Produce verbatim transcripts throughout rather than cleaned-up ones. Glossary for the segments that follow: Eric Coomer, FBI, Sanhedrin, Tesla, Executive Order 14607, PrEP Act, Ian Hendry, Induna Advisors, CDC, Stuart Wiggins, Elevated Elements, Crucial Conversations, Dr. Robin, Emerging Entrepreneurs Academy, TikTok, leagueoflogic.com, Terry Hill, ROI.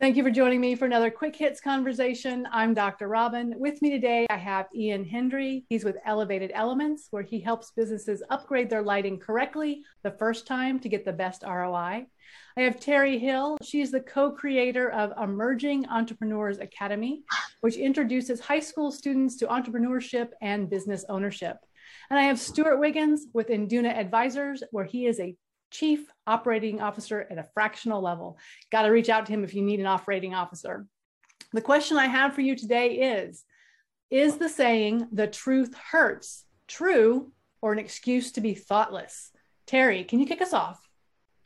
Thank you for joining me for another Quick Hits Conversation. I'm Doctor Robin. With me today, I have Ian Hendry. He's with Elevated Elements, where he helps businesses upgrade their lighting correctly the first time to get the best R O I. I have Terry Hill. She's the co-creator of Emerging Entrepreneurs Academy, which introduces high school students to entrepreneurship and business ownership. And I have Stuart Wiggins with Induna Advisors, where he is a Chief Operating Officer at a fractional level. Got to reach out to him if you need an operating officer. The question I have for you today is, is the saying, the truth hurts, true or an excuse to be thoughtless? Terry, can you kick us off?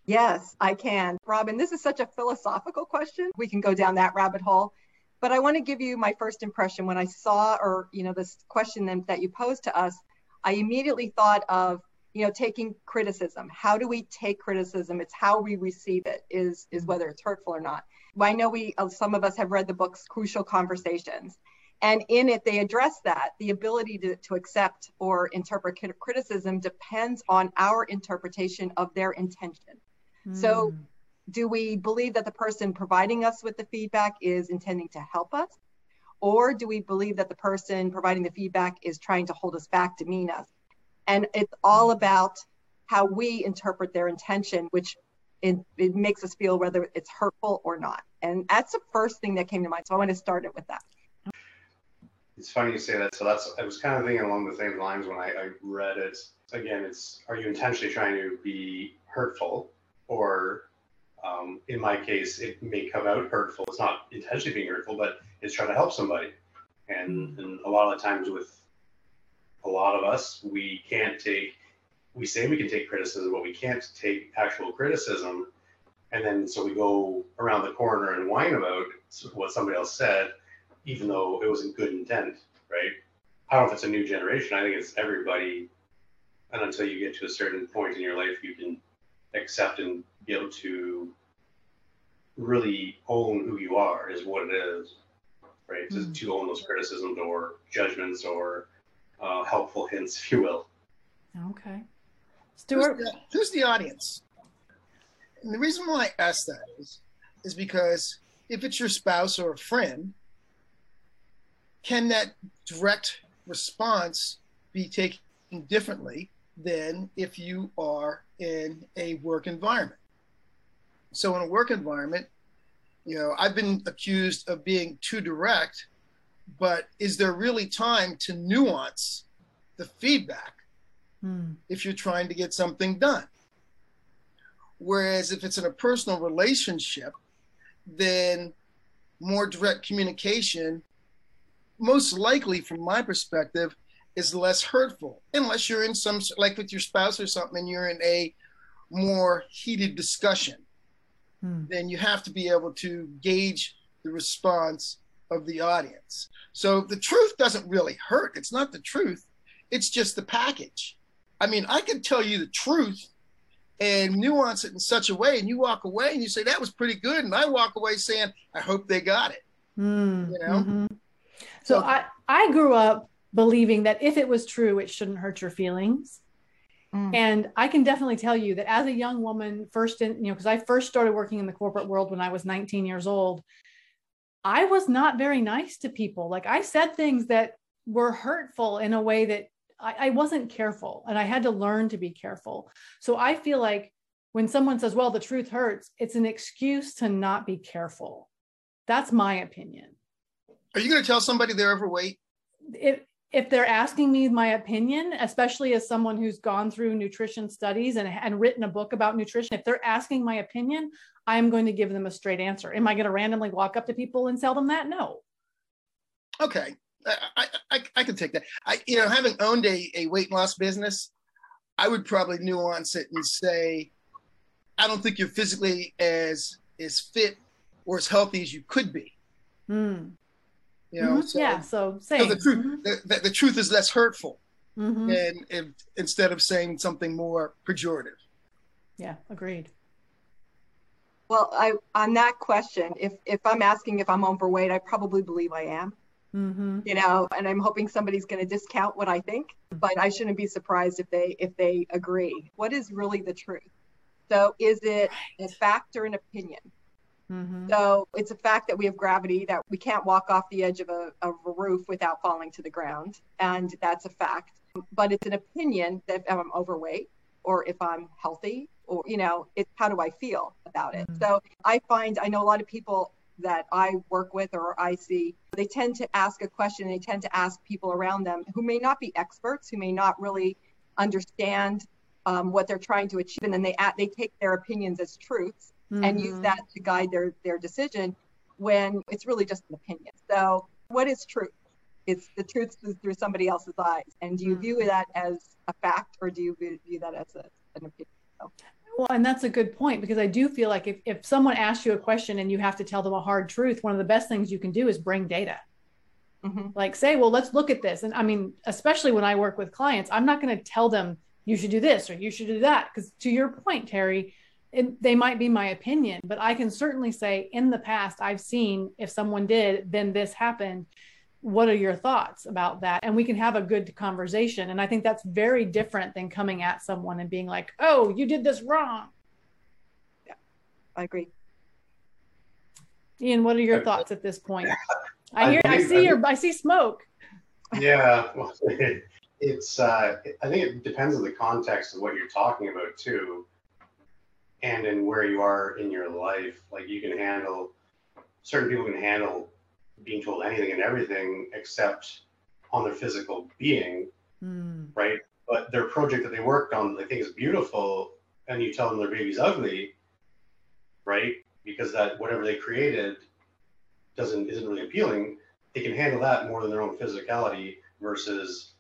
Yes, I can. Robin, this is such a philosophical question. We can go down that rabbit hole, but I want to give you my first impression. When I saw, or, you know, this question that you posed to us, I immediately thought of, you know, taking criticism. How do we take criticism? It's how we receive it is, is whether it's hurtful or not. I know we, some of us have read the books, Crucial Conversations, and in it, they address that. The ability to, to accept or interpret criticism depends on our interpretation of their intention. Mm. So do we believe that the person providing us with the feedback is intending to help us? Or do we believe that the person providing the feedback is trying to hold us back, demean us? And it's all about how we interpret their intention, which it, it makes us feel whether it's hurtful or not. And that's the first thing that came to mind. So I want to start it with that. It's funny you say that. So that's, I was kind of thinking along the same lines when I, I read it. Again, it's, are you intentionally trying to be hurtful? Or um, in my case, it may come out hurtful. It's not intentionally being hurtful, but it's trying to help somebody. And, and a lot of the times with a lot of us, we can't take, we say we can take criticism, but we can't take actual criticism. And then so we go around the corner and whine about what somebody else said, even though it was in good intent, right? I don't know if it's a new generation. I think it's everybody. And until you get to a certain point in your life, you can accept and be able to really own who you are is what it is, right? Mm-hmm. To, to own those criticisms or judgments or Uh, helpful hints, if you will. Okay. Stuart? Who's the, who's the audience? And the reason why I ask that is, is because if it's your spouse or a friend, can that direct response be taken differently than if you are in a work environment? So in a work environment, you know, I've been accused of being too direct, but is there really time to nuance the feedback mm. if you're trying to get something done? Whereas if it's in a personal relationship, then more direct communication, most likely from my perspective, is less hurtful. Unless you're in some, like with your spouse or something, and you're in a more heated discussion, mm. then you have to be able to gauge the response of the audience. So the truth doesn't really hurt. It's not the truth. It's just the package. I mean, I can tell you the truth and nuance it in such a way, and you walk away and you say, that was pretty good. And I walk away saying, I hope they got it. Mm, you know? Mm-hmm. So, so I, I grew up believing that if it was true, it shouldn't hurt your feelings. Mm. And I can definitely tell you that as a young woman, first in, you know, because I first started working in the corporate world when I was nineteen years old, I was not very nice to people. Like I said things that were hurtful in a way that I, I wasn't careful, and I had to learn to be careful. So I feel like when someone says, well, the truth hurts, it's an excuse to not be careful. That's my opinion. Are you going to tell somebody they're overweight? If, if they're asking me my opinion, especially as someone who's gone through nutrition studies and, and written a book about nutrition, if they're asking my opinion, I'm going to give them a straight answer. Am I going to randomly walk up to people and tell them that? No. Okay. I, I, I can take that. I, you know, having owned a, a weight loss business, I would probably nuance it and say, I don't think you're physically as, as fit or as healthy as you could be. Mm. You know, mm-hmm. so, yeah. So, so the truth, mm-hmm. the, the, the truth is less hurtful mm-hmm. and, and instead of saying something more pejorative. Yeah. Agreed. Well, I, on that question, if, if I'm asking if I'm overweight, I probably believe I am, mm-hmm. you know, and I'm hoping somebody's going to discount what I think, but I shouldn't be surprised if they, if they agree. What is really the truth? So is it a fact or an opinion? Mm-hmm. So it's a fact that we have gravity, that we can't walk off the edge of a, of a roof without falling to the ground. And that's a fact. But it's an opinion that if I'm overweight or if I'm healthy or, you know, it's how do I feel about it? Mm-hmm. So I find, I know a lot of people that I work with or I see, they tend to ask a question. They tend to ask people around them who may not be experts, who may not really understand um, what they're trying to achieve. And then they they take their opinions as truths mm-hmm. and use that to guide their, their decision when it's really just an opinion. So what is truth? It's the truth is through somebody else's eyes. And do you mm-hmm. view that as a fact or do you view that as a, an opinion? So, well, and that's a good point, because I do feel like if, if someone asks you a question and you have to tell them a hard truth, one of the best things you can do is bring data. Mm-hmm. Like say, well, let's look at this. And I mean, especially when I work with clients, I'm not going to tell them you should do this or you should do that. Because to your point, Terry, it, they might be my opinion, but I can certainly say in the past, I've seen if someone did, then this happened. What are your thoughts about that? And we can have a good conversation. And I think that's very different than coming at someone and being like, oh, you did this wrong. Yeah, I agree. Ian, what are your thoughts at this point? I hear, I, think, I see I think, your, I see smoke. Yeah, well, it, it's, uh, I think it depends on the context of what you're talking about too. And in where you are in your life, like you can handle, certain people can handle being told anything and everything except on their physical being, mm. right? But their project that they worked on, they think is beautiful, and you tell them their baby's ugly, right? Because that whatever they created doesn't isn't really appealing. They can handle that more than their own physicality versus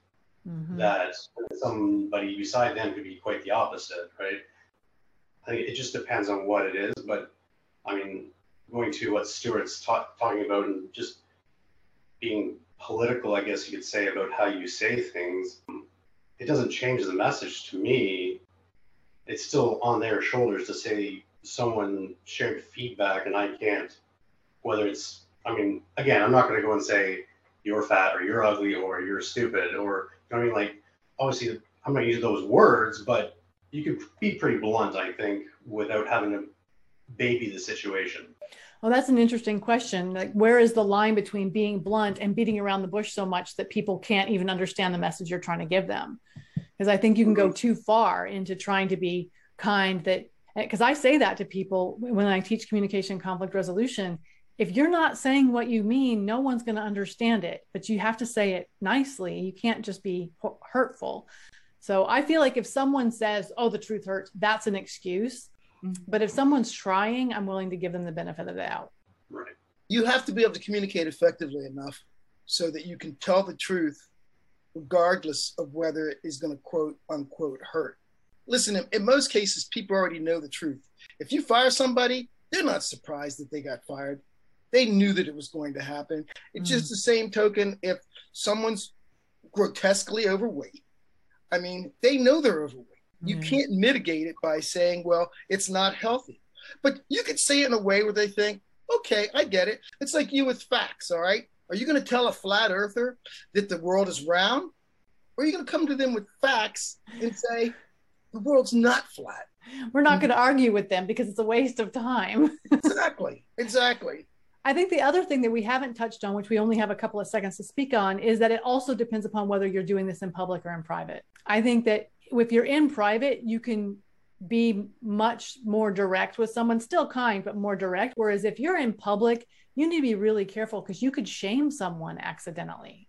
mm-hmm. that somebody beside them could be quite the opposite, right? I think it just depends on what it is, but I mean, going to what Stuart's ta- talking about and just being political, I guess you could say, about how you say things, it doesn't change the message to me. It's still on their shoulders to say someone shared feedback and I can't, whether it's, I mean, again, I'm not going to go and say you're fat or you're ugly or you're stupid or, you know what I mean? Like, obviously, I'm going to use those words, but you could be pretty blunt, I think, without having to baby the situation. Well, that's an interesting question. Like, where is the line between being blunt and beating around the bush so much that people can't even understand the message you're trying to give them? Because I think you can go too far into trying to be kind, that, because I say that to people when I teach communication conflict resolution. If you're not saying what you mean, no one's going to understand it, but you have to say it nicely. You can't just be hurtful. So I feel like if someone says, oh, the truth hurts, that's an excuse. But if someone's trying, I'm willing to give them the benefit of the doubt. Right. You have to be able to communicate effectively enough so that you can tell the truth regardless of whether it is going to quote unquote hurt. Listen, in most cases, people already know the truth. If you fire somebody, they're not surprised that they got fired. They knew that it was going to happen. It's mm. just the same token if someone's grotesquely overweight. I mean, they know they're overweight. You can't mitigate it by saying, well, it's not healthy. But you could say it in a way where they think, okay, I get it. It's like you with facts, all right? Are you going to tell a flat earther that the world is round? Or are you going to come to them with facts and say, the world's not flat? We're not going to argue with them because it's a waste of time. Exactly, exactly. I think the other thing that we haven't touched on, which we only have a couple of seconds to speak on, is that it also depends upon whether you're doing this in public or in private. I think that if you're in private, you can be much more direct with someone, still kind, but more direct. Whereas if you're in public, you need to be really careful because you could shame someone accidentally.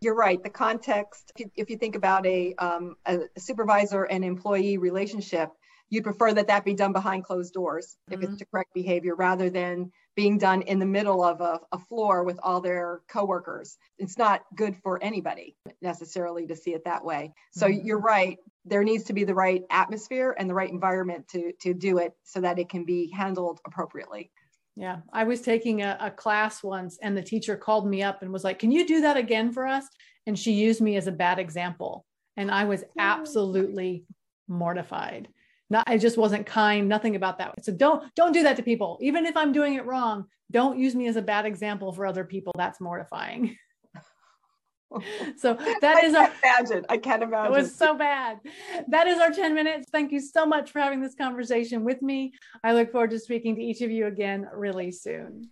You're right. The context, if you think about a, um, a supervisor and employee relationship, you'd prefer that that be done behind closed doors if mm-hmm. it's the correct behavior rather than being done in the middle of a, a floor with all their coworkers. It's not good for anybody necessarily to see it that way. So mm-hmm. you're right. There needs to be the right atmosphere and the right environment to, to do it so that it can be handled appropriately. Yeah. I was taking a, a class once and the teacher called me up and was like, can you do that again for us? And she used me as a bad example. And I was absolutely mortified. Not, I just wasn't kind, nothing about that. So don't, don't do that to people. Even if I'm doing it wrong, don't use me as a bad example for other people. That's mortifying. So that is our imagine. I can't imagine. It was so bad. That is our ten minutes. Thank you so much for having this conversation with me. I look forward to speaking to each of you again really soon.